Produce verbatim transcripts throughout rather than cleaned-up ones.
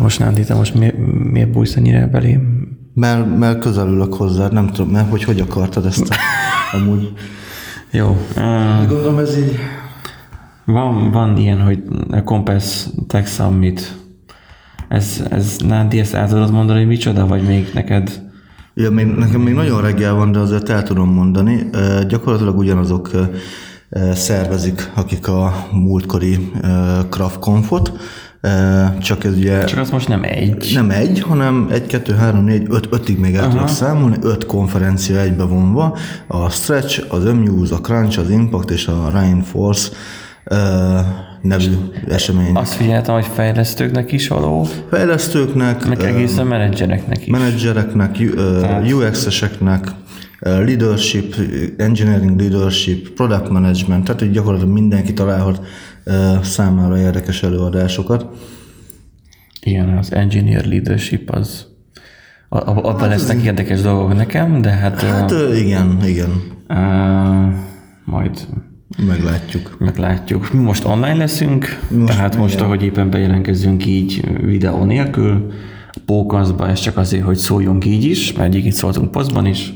most nem hittem, most mi, miért bújsz ennyire belém? Mert, mert közelülök hozzád, nem tudom, mert hogy hogy akartad ezt amúgy. Jó. Uh, Gondolom ez így... Van, van ilyen, hogy a Compass Tech Summit, ez, ez Nándi, ezt el tudod mondani, hogy micsoda, vagy még neked? Ja, még, nekem még nagyon reggel van, de azért el tudom mondani. Uh, gyakorlatilag ugyanazok uh, szervezik, akik a múltkori uh, Craft konfot, csak ez ugye... Csak az most nem egy. Nem egy, hanem egy, kettő, három, négy, öt, ötig még el tudok számolni, öt konferencia egybe vonva, a Stretch, az Amuse, a Crunch, az Impact és a Reinforce uh, nevű esemény. Azt figyeltem, hogy fejlesztőknek is való. Fejlesztőknek. Meg egészen uh, menedzsereknek is. Menedzsereknek, uh, u iksz-eseknek, uh, leadership, engineering leadership, product management, tehát hogy gyakorlatilag mindenki találhat számára érdekes előadásokat. Igen, az engineer leadership az abban hát lesznek az... érdekes dolgok nekem, de hát... Hát uh, igen, igen. Uh, majd... Meglátjuk. Meglátjuk. Mi most online leszünk, most tehát most, igen. Ahogy éppen bejelentkezzünk így videó nélkül, pókanszba, ez csak azért, hogy szóljunk így is, mert egyébként szóltunk posztban is.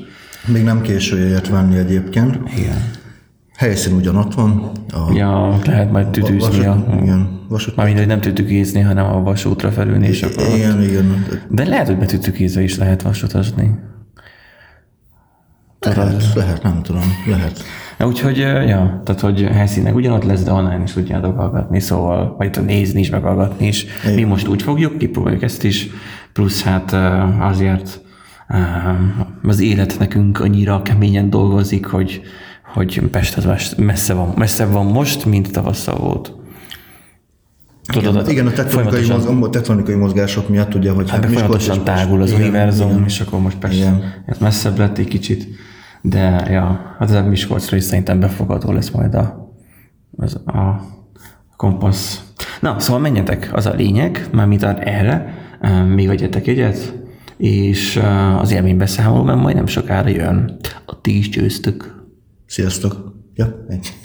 Még nem késő jegyet venni egyébként. Igen. Helyszín ugyanott van. A ja, lehet majd tüdőzni a... Vasút... Már mindegy, nem tüdőkézni, hanem a vasútra felülni, és akkor ott... Igen, igen. De lehet, hogy betüdőkézve is lehet vasutazni. Lehet, lehet, nem tudom, lehet. Ja, úgyhogy, ja, tehát, hogy helyszínek ugyanott lesz, de online is tudjátok hallgatni, szóval, vagy nézni is, meghallgatni is. Igen. Mi most úgy fogjuk, kipróbáljuk ezt is, plusz hát azért az élet nekünk annyira keményen dolgozik, hogy hogy Pest messze van, messze van most, mint tavasszal volt. Tudod, igen, a, igen, a tektonikai, mozg, tektonikai mozgások miatt ugye, hogy... Hát hát folyamatosan tágul az univerzum, igen, és akkor most Pest messzebb lett egy kicsit, de ja, hát ez a Miskolcra is szerintem befogadó lesz majd a, az, a Compass. Na, szóval menjetek, az a lényeg, mármint erre, még vegyetek egyet, és az élménybeszámoló, mert majdnem sokára jön a ti is győztök. Sziasztok! Ja, egy.